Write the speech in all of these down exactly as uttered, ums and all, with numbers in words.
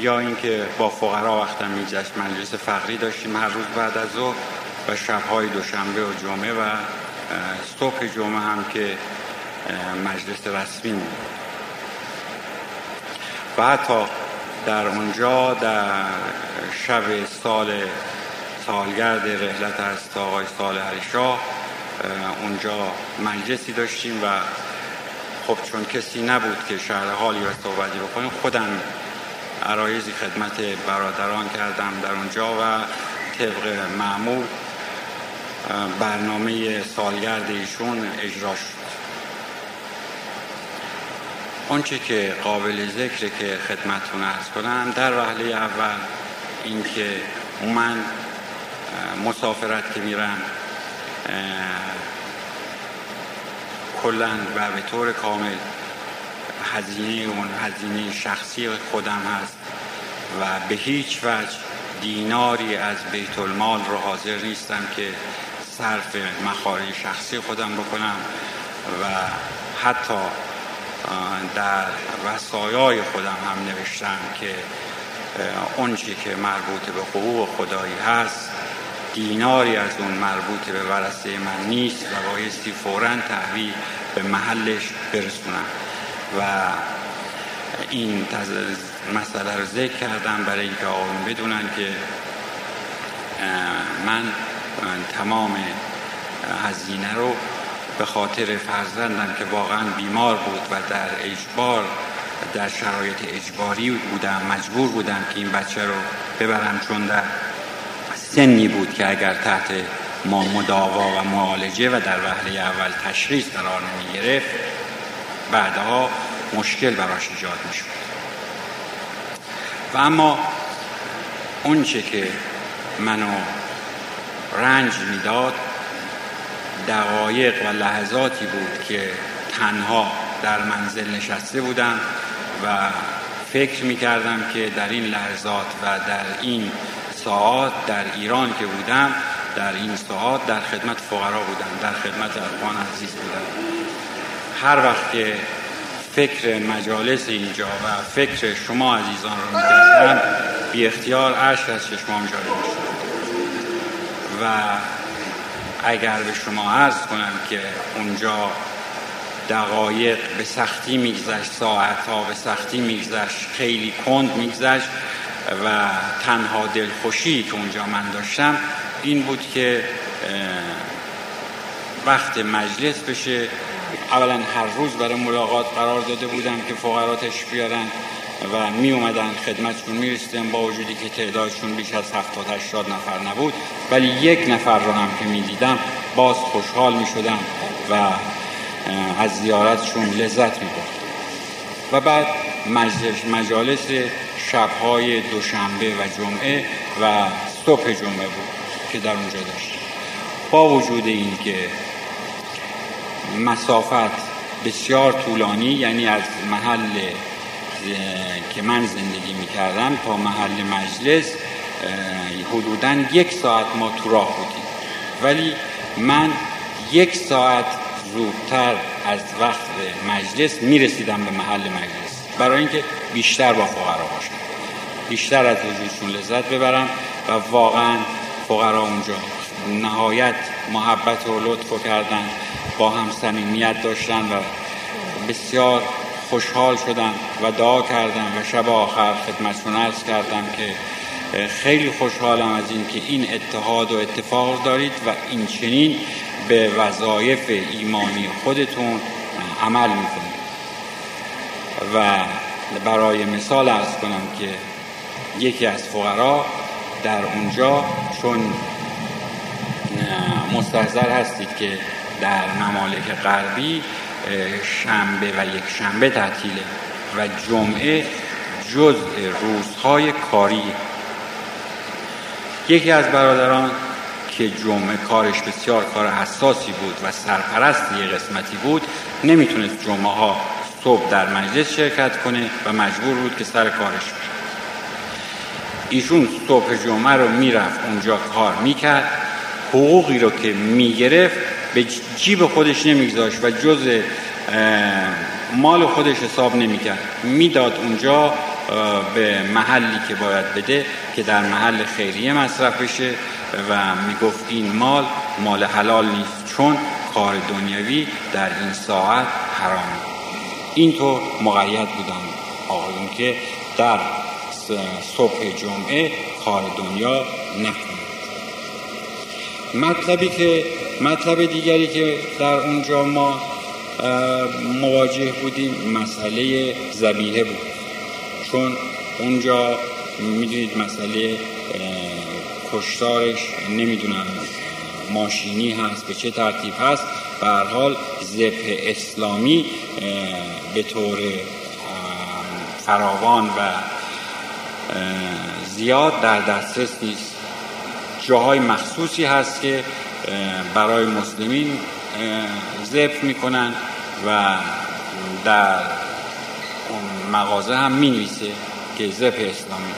یا اینکه با فقرا وقتم می‌گذشت. مجلس فقری داشتیم هر روز بعد از ظهر و شب‌های دوشنبه و جمعه و صبح جمعه هم که مجلس رسمی بود. و حتی در اونجا در شب سال سالگرد رحلت از آقای صالح شاه اونجا مجلسی داشتیم و خب چون کسی نبود که شرح حال یا صحبتی بکنیم، خودم عرایزی خدمت برادران کردم در اونجا و طبق معمول برنامه سالگرد ایشون اجرا شد. آنچه که قابل ذکره که خدمتتون عرض کنم در رحله اول این که من مسافرت که میرم کلاً و به طور کامل هزینه اون هزینه شخصی خودم هست و به هیچ وجه دیناری از بیت المال رو حاضر نیستم که صرف مخارج شخصی خودم بکنم و حتی در وصایای خودم هم نوشتم که اون چی که مربوط به حقوق خدایی هست دیناری از اون مربوط به ورثه من نیست و بایستی فوراً تحویل به محلش برسونم و این مسئله رو ذکر کردم برای اینکه آقایون بدونن که من تمام هزینه رو به خاطر فرزندم که واقعا بیمار بود و در اجبار در شرایط اجباری بودم، مجبور بودم که این بچه رو ببرم چون در سنی بود که اگر تحت ما مداوا و معالجه و در وهله اول تشخیص قرار نمی گرفت بعدها مشکل براش ایجاد می شود. و اما اون چه که منو رنج می داد دقایق و لحظاتی بود که تنها در منزل نشسته بودم و فکر می کردم که در این لحظات و در این ساعات در ایران که بودم در این ساعات در خدمت فقرا بودم، در خدمت افغان عزیز بودم. هر وقت که فکر مجالس اینجا و فکر شما عزیزان رو می‌کردم بی اختیار اشک از چشمام جاری می‌شد و اگر به شما عرض کنم که اونجا دقایق به سختی می‌گذشت، ساعت‌ها به سختی می‌گذشت، خیلی کند می‌گذشت و تنها دلخوشی که اونجا من داشتم این بود که وقت مجلس بشه. اولا هر روز برای ملاقات قرار داده بودم که فقرا تشریف بیارن و می اومدن خدمتشون می رسیدم با وجودی که تعدادشون بیش از هفتاد هشتاد نفر نبود، ولی یک نفر رو هم که می دیدم باز خوشحال می شدم و از زیارتشون لذت می بردم. و بعد مجلس مجالس شبهای دوشنبه و جمعه و صبح جمعه بود که در اونجا داشتم. با وجود این که مسافت بسیار طولانی، یعنی از محل که من زندگی میکردم تا محل مجلس حدوداً یک ساعت ما تو راه بودیم، ولی من یک ساعت زودتر از وقت مجلس میرسیدم به محل مجلس برای اینکه بیشتر با فقرا باشم، بیشتر از وجودشون لذت ببرم و واقعاً فقرا اونجا نهایت محبت و لطف کردن، با هم صمیمیت داشتن و بسیار خوشحال شدم و دعا کردم و شب آخر خدمتشون عرض کردم که خیلی خوشحالم از این که این اتحاد و اتفاق دارید و این چنین به وظایف ایمانی خودتون عمل میکنید. و برای مثال عرض کنم که یکی از فقرا در اونجا چون مستحضر هستید که در ممالک غربی شنبه و یک شنبه تعطیله و جمعه جزء روزهای کاری، یکی از برادران که جمعه کارش بسیار کار حساسی بود و سرپرست یه قسمتی بود نمیتونست جمعه ها صبح در مجلس شرکت کنه و مجبور بود که سر کارش بشه. ایشون صبح جمعه رو میرفت اونجا کار میکرد، حقوقی رو که میگرفت به جیب خودش نمیگذاشت و جز مال خودش حساب نمی‌کرد، میداد اونجا به محلی که باید بده که در محل خیریه مصرف بشه و میگفت این مال مال حلال نیست چون کار دنیوی در این ساعت حرامه. اینطور مقید بودن آقایون که در صبح جمعه کار دنیا نکنه. مطلبی که مطلب دیگری که در اونجا ما مواجه بودیم مسئله ذبیحه بود، چون اونجا میدونید مسئله کشتارش نمیدونم ماشینی هست به چه ترتیب هست، به هر حال ذبح اسلامی به طور فراوان و زیاد در دسترس نیست. جاهای مخصوصی هست که برای مسلمین ذبح میکنن و در مغازه هم مینویسه که ذبح اسلامی.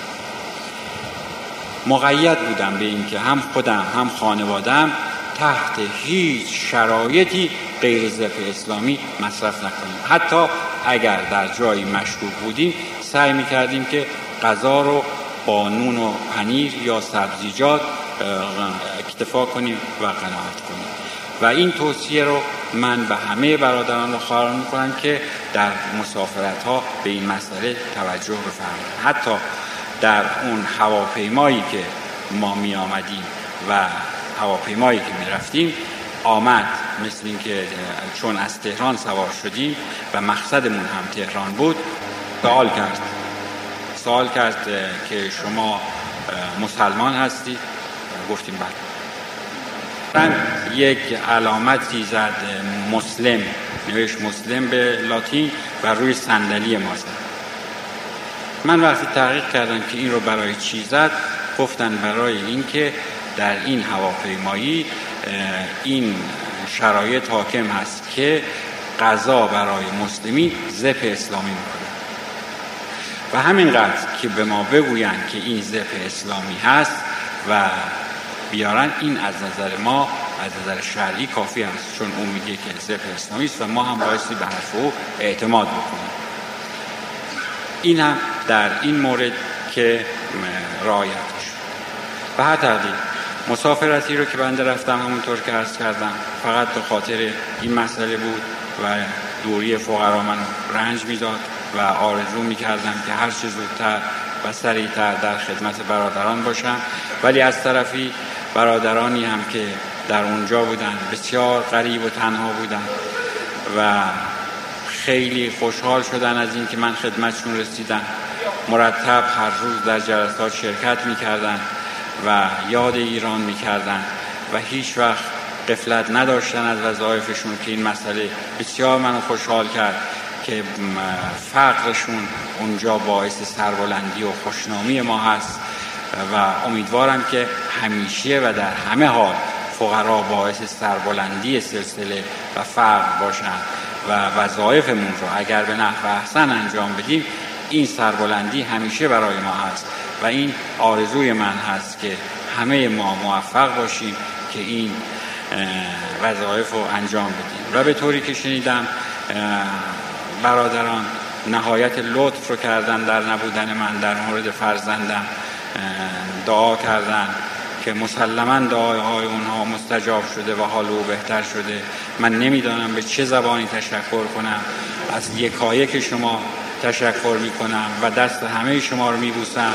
مقید بودم به این که هم خودم هم خانوادم تحت هیچ شرایطی غیر ذبح اسلامی مصرف نکنیم. حتی اگر در جایی مشکوک بودیم سعی میکردیم که غذا رو با نون و پنیر یا سبزیجات اکتفا کنیم و قناعت کنیم. و این توصیه رو من به همه برادران و خواهران میکنم که در مسافرت ها به این مسئله توجه بفرمایید. حتی در اون هواپیمایی که ما می آمدیم و هواپیمایی که می رفتیم آمد مثل این که چون از تهران سوار شدیم و مقصدمون هم تهران بود، سوال کرد سوال کرد که شما مسلمان هستی؟ گفتیم بله. یک علامتی زد مسلم، نوشت مسلم به لاتین و روی صندلی ما زد. من وقتی تحقیق کردم که این رو برای چی زد، گفتن برای این که در این هواپیمایی این شرایط حاکم هست که قضا برای مسلمین ذبح اسلامی میکنه و همینقدر که به ما بگویند که این ذبح اسلامی هست و بیارن، این از نظر ما از نظر شرعی کافی هست، چون اون میگه که ذبح اسلامی است و ما هم بایستی به حرف او اعتماد بکنیم. این هم در این مورد که رعایت شد. به هر تقدیر مسافرتی رو که بنده رفتم همونطور که عرض کردم فقط به خاطر این مسئله بود و دوری فقرا من رنج میداد و آرزو میکردم که هر چه زودتر و سریعتر در خدمت برادران باشم، ولی از طرفی برادرانی هم که در اونجا بودن بسیار غریب و تنها بودن و خیلی خوشحال شدن از این که من خدمتشون رسیدم. مرتب هر روز در جلسات شرکت میکردن و یاد ایران میکردن و هیچ وقت غفلت نداشتن از وظایفشون، که این مسئله بسیار منو خوشحال کرد که فقرشون اونجا باعث سربلندی و خوشنامی ما هست و امیدوارم که همیشه و در همه حال فقرا باعث سربلندی سلسله و فقر باشن و وظایفمون رو اگر به نحو احسن انجام بدیم این سربلندی همیشه برای ما هست و این آرزوی من هست که همه ما موفق باشیم که این وظایف رو انجام بدیم. و به طوری که شنیدم برادران نهایت لطف رو کردن در نبودن من در مورد فرزندم، دعا کردن که مسلماً دعاهای اونها مستجاب شده و حال او بهتر شده. من نمیدانم به چه زبانی تشکر کنم. از یکایک شما تشکر میکنم و دست همه شما رو میبوسم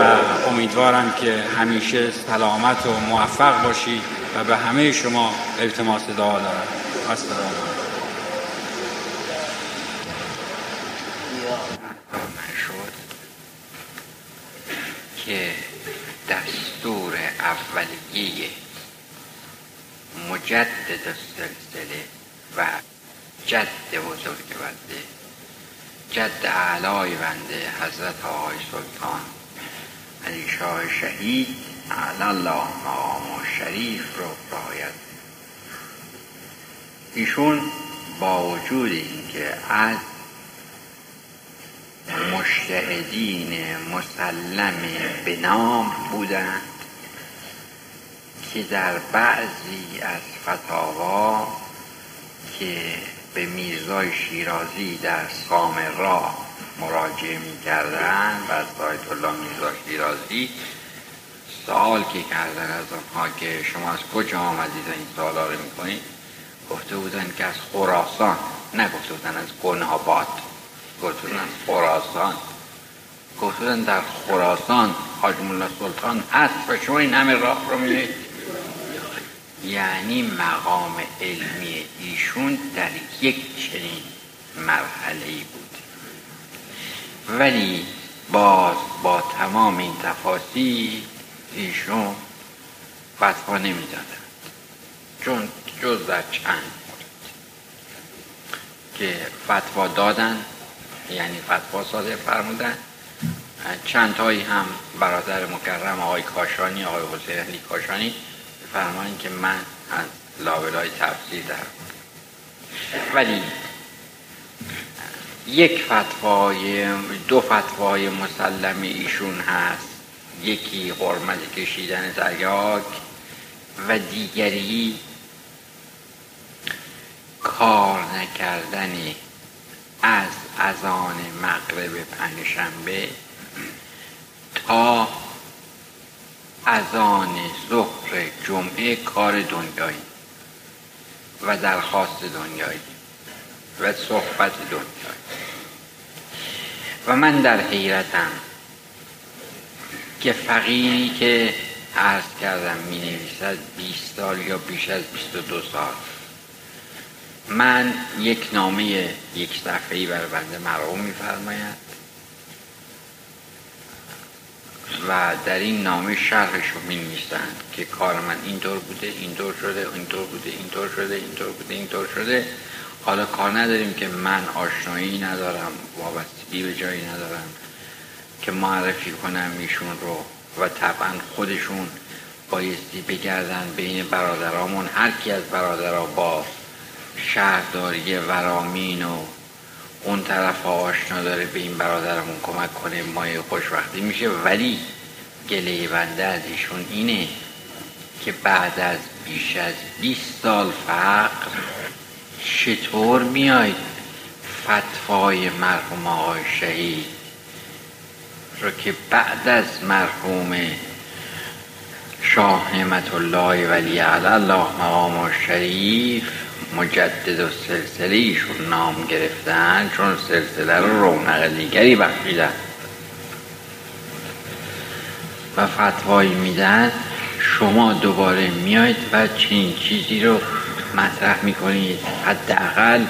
و امیدوارم که همیشه سلامت و موفق باشید و به همه شما التماس دعا دارم. السلام علیکم. که دستور اولیه مجدد سلسله و جد بزرگ بنده، جد اعلای بنده حضرت آقای سلطان علی شاه شهید علالله مقام شریف رو رعایت. ایشون با وجود اینکه از مجتهدین مسلم به نام بودند که در بعضی از فتاوا که به میرزای شیرازی در سام راه مراجعه می‌کردند و از آیت‌الله میرزا شیرازی سوال که کردن از آنها که شما از کجا آمدید این سوالا رو می‌کنید، گفته بودن که از خراسان، نه گفته بودن از گناباد، گفته بودن خراسان، گفته بودن در خراسان حاج مولا سلطان هست و شما این همه راه رو می‌رید. یعنی مقام علمی ایشون در یک چنین مرحله‌ای بود. ولی باز با تمام این تفاصیل ایشون فتوا نمی دادند، چون جز در چند مورد که فتوا دادن، یعنی فتوا صادر فرمودن. چند تایی هم برادر مکرم آقای کاشانی، آقای حسین علی کاشانی فرمودن که من از لابلای تفسیر دارم، ولی یک فتوای دو فتوای مسلم ایشون هست، یکی حرمت کشیدن تریاک و دیگری کار نکردن از اذان مغرب پنجشنبه تا اذان ظهر جمعه کار دنیایی و درخواست دنیایی و صحبت دنیایی. و من در حیرتم که فقیری که عرض کردم می نویسد بیست سال یا بیش از بیست و دو سال، من یک نامه یک صفحه‌ای بر بنده مرحوم می فرماید و در این نامه شرحش رو می نویسند که کار من این دور بوده، این دور شده، این دور بوده، این دور شده، این دور بوده، این دور شده. حالا کار نداریم که من آشنایی ندارم، وابستگی به جایی ندارم که معرفی کنم ایشون رو، و طبعا خودشون بایستی بگردن بین برادرامون، هر کی از برادرها با شهرداری ورامین و اون طرف ها آشنا داره به این برادرمون کمک کنه، مایه خوشبختی میشه. ولی گله بنده از ایشون اینه که بعد از بیش از بیست سال فقر چطور میاید فتوای مرحوم آقای شهید رو که بعد از مرحوم شاه نعمت الله ولی اعلی الله مقام شریف مجدد و سلسله ایشون نام گرفتن، چون سلسله رو رونق دیگری بخشیدن و فتوایی میدن، شما دوباره میاید و چنین چیزی رو مطرح میکنید. حداقل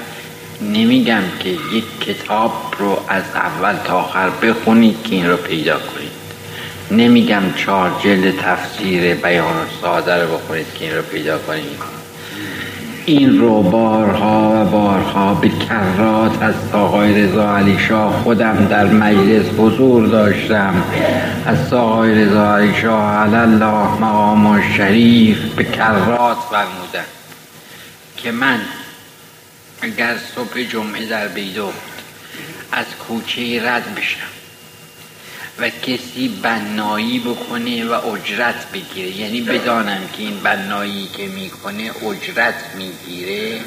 نمیگم که یک کتاب رو از اول تا آخر بخونید که این رو پیدا کنید، نمیگم چهار جلد تفسیر بیان السعاده رو بخونید که این رو پیدا کنید. این رو بارها و بارها به کرات از آقای رضا علی شاه خودم در مجلس حضور داشتم، از آقای رضا علی شاه علی الله مقام شریف به کرات فرمودم که من اگر صبح جمعه در بیدوخت از کوچه رد بشم و کسی بنایی بکنه و اجرت بگیره، یعنی بدانم که این بنایی که میکنه اجرت میگیره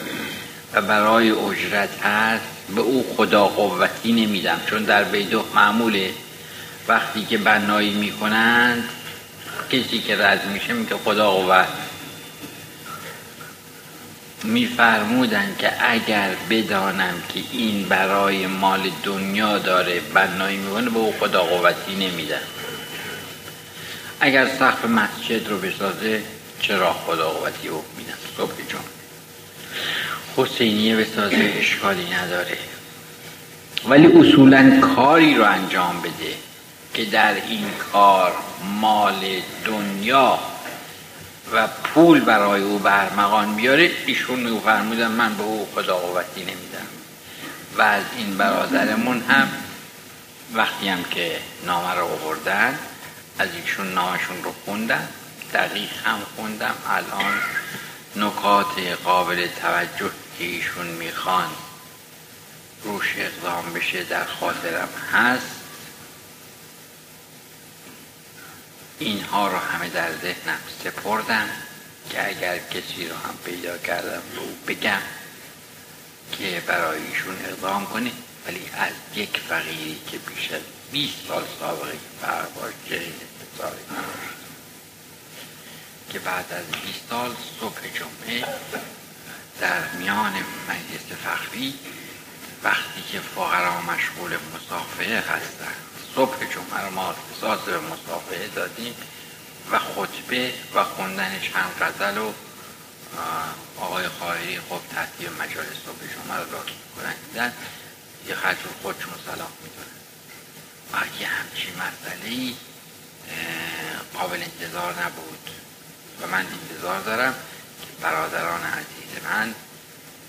و برای اجرت هست، به او خدا قوتی نمیدم، چون در بیدوخت معموله وقتی که بنایی میکنند کسی که رد میشه میگه خدا قوت. میفرمودن که اگر بدانم که این برای مال دنیا داره بنایی میکنه به او خدا قوتی نمیدن، اگر سقف مسجد رو بسازه چرا خدا قوتی او میدن، صبح جمعه حسینیه بسازه اشکالی نداره، ولی اصولا کاری رو انجام بده که در این کار مال دنیا و پول برای او برمغان بیاره. ایشون رو فرمودن من به او خدا قوتی نمیدم. و از این برادرمون هم وقتی هم که نامه رو آوردن از ایشون نامشون رو خوندم، دقیق هم خوندم. الان نکات قابل توجه که ایشون میخوان روش اقدام بشه در خاطرم هست، اینها رو همه در ذهنم سپردم که اگر کسی رو هم پیدا کردم رو بگم که برای ایشون اقدام کنه، ولی از یک فقیری که بیش از بیست سال سابقه فرباش جهه اتصالی نداشت که بعد از بیست سال صبح جمعه در میان مجلس فقری وقتی که فقرا مشغول مصافحه هستند صبح جمعه رو ما اختصاص به مصافحه دادیم و خطبه و خوندن چند غزل و آقای خواهی خب تحتیب مجالس صبح جمعه رو راکی کنند یه خطور خودشون سلام میدونند. وقتی همچین مسئله‌ای قابل انتظار نبود و من انتظار دارم که برادران عزیز من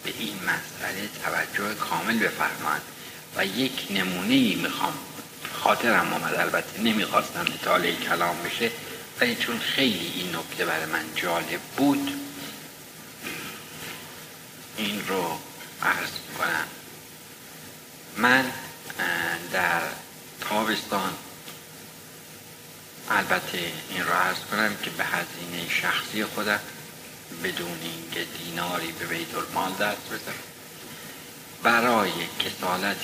به این مسئله توجه کامل بفرمایند و یک نمونه‌ای میخوام، خاطرم آمد، البته نمیخواستم مطالعه کلام بشه ولی چون خیلی این نکته برای من جالب بود این رو عرض کنم. من در تابستان، البته این رو عرض کنم که به هزینه شخصی خودم بدون اینکه دیناری به بیت المال دست بزنم برای کسالت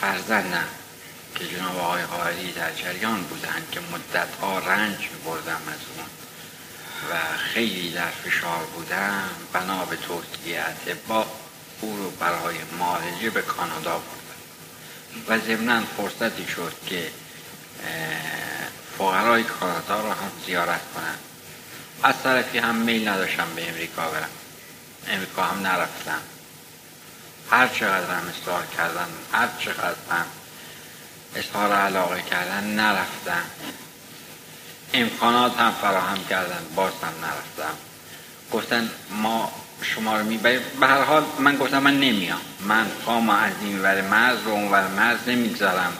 فرزندم که جناب آقای قاهری در جریان بودند که مدتها رنج بردم از اون و خیلی در فشار بودم، بنا به توصیه اطبا او رو برای معالجه به کانادا بردم و ضمناً فرصتی شد که فقرای کانادا رو هم زیارت کنم. از طرفی هم میل نداشتم به امریکا برم، امریکا هم نرفتم، هر چقدر هم اصرار کردم، هر چقدر هم اظهار علاقه کردن نرفتم، امکانات هم فراهم کردن باز هم نرفتم، گفتن ما شما رو میبریم، به هر حال من گفتم من نمیام، من قام از این ور مرز و اون ور مرز نمیگذارم،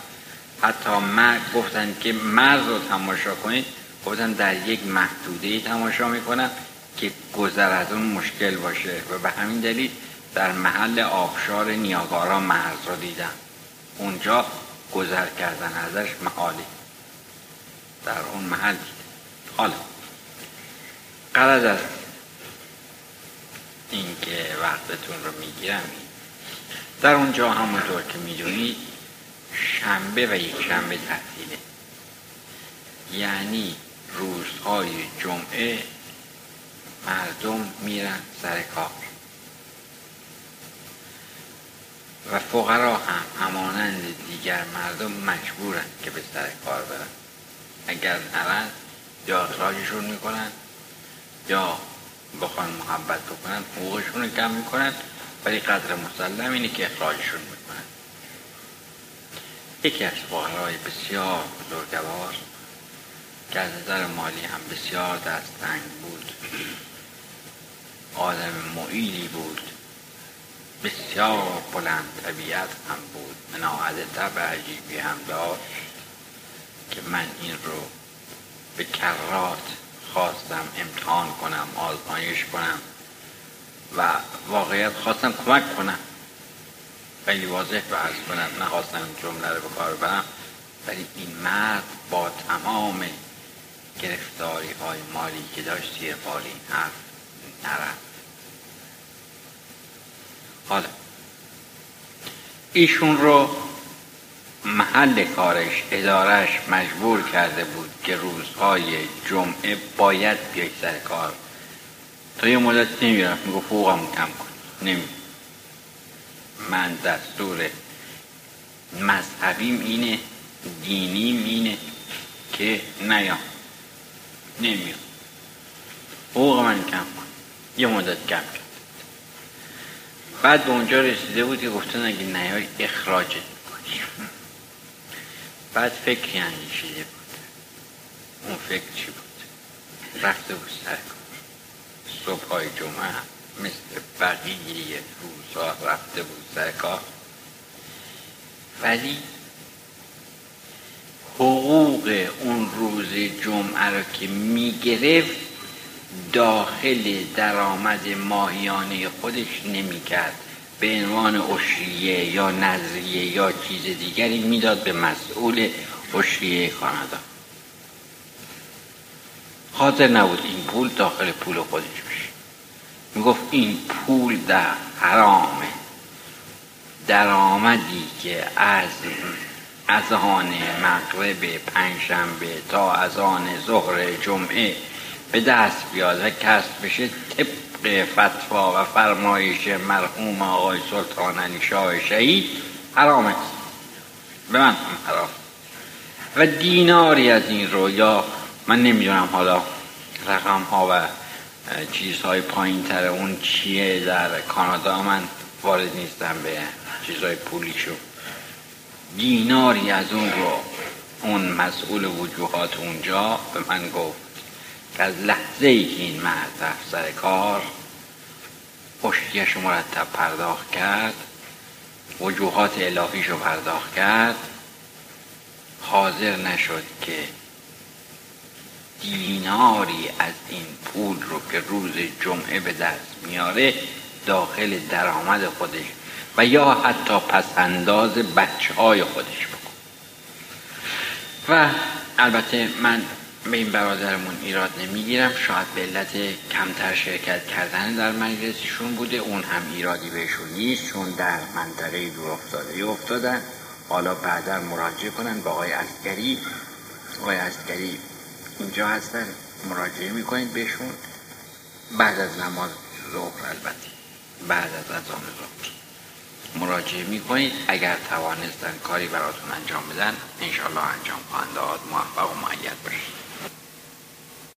حتی مرز گفتن که مرز رو تماشا کنید، گفتن در یک محدودهی تماشا میکنم که گذر از اون مشکل باشه و به همین دلیل در محل آبشار نیاگارا مرز رو دیدم، اونجا گذر کردن ازش محالی، در اون محل دیدم. حالا قرض از این که وقتتون رو میگیرم، در اونجا همونطور که میدونید شنبه و یک شنبه تعطیله، یعنی روزهای جمعه مردم میرن سر کار و فقرا هم همانند دیگر مردم مجبورن که به سر کار برن، اگر نرن یا اخراجشون میکنن یا بخوان محبت بکنن حقوقشون رو کم میکنن، ولی قدر مسلم اینه که اخراجشون میکنن. یکی از فقرای بسیار بزرگوار که از نظر مالی هم بسیار دستنگ بود، آدم معیلی بود، بسیار بلند طبیعت هم بود، مناعت طبع عجیبی هم داشت که من این رو به کرات خواستم امتحان کنم، آزمایش کنم و واقعیت خواستم کمک کنم، خیلی واضح برعرض کنم، نخواستم این جمله رو به کار برم، ولی این مرد با تمام گرفتاری های مالی که داشت یه بالی حرف نرفت. حالا ایشون رو محل کارش، ادارش مجبور کرده بود که روزهای جمعه باید بیای سر کار، تا یه مدت نمیرفت، میگفت حقوقم کم کن، نمی من دستور مذهبیم اینه، دینیم اینه که نیام، نمیام، حقوق من کم کن، یه مدت کم کن. بعد به اونجا رسیده بود که گفتن اگه نیای اخراجت میکنیم. بعد فکری اندیشیده بود، اون فکر چی بود؟ رفته بود سر کار، صبح‌های جمعه مثل بقیه روزها رفته بود سر کار، ولی حقوق اون روز جمعه رو که میگرفت داخل درآمد ماهیانه خودش نمیکرد، به عنوان عشریه یا نظریه یا چیز دیگری میداد به مسئول عشریه کانادا. خاطر نبود این پول داخل پول خودش بشه. میگفت این پول در حرامه، درآمدی که از اذان مغرب پنجشنبه تا اذان ظهر جمعه به دست بیاد و کسب بشه طبق فتوا و فرمایش مرحوم آقای سلطان علی شاه شهید حرام است، به من حرام. و دیناری از این رو یا من نمیدونم حالا رقم ها و چیزهای پایین تر اون چیه در کانادا، من وارد نیستم به چیزهای پولیشو، دیناری از اون رو اون مسئول وجوهات اونجا به من گفت که از لحظه ای که این مرد رفت سر کار پشتیش مرتب پرداخت کرد، وجوهات الهیش رو پرداخت کرد، حاضر نشد که دیناری از این پول رو که روز جمعه به دست میاره داخل درآمد خودش و یا حتی پس انداز بچه های خودش بکن. و البته من به این برادرمون ایراد نمیگیرم، شاید به علت کمتر شرکت کردن در مجلسشون بوده، اون هم ایرادی بهشون نیست چون در منطقه دور افتاده افتادن. حالا بعدا مراجعه کنن با آقای عسکری، آقای عسکری اینجا هستن، مراجعه میکنید بهشون بعد از نماز ظهر، البته بعد از اذان ظهر مراجعه میکنید، اگر توانستن کاری براتون انجام بدن انشالله انجام خواهند داد، موفق و مؤید باشید.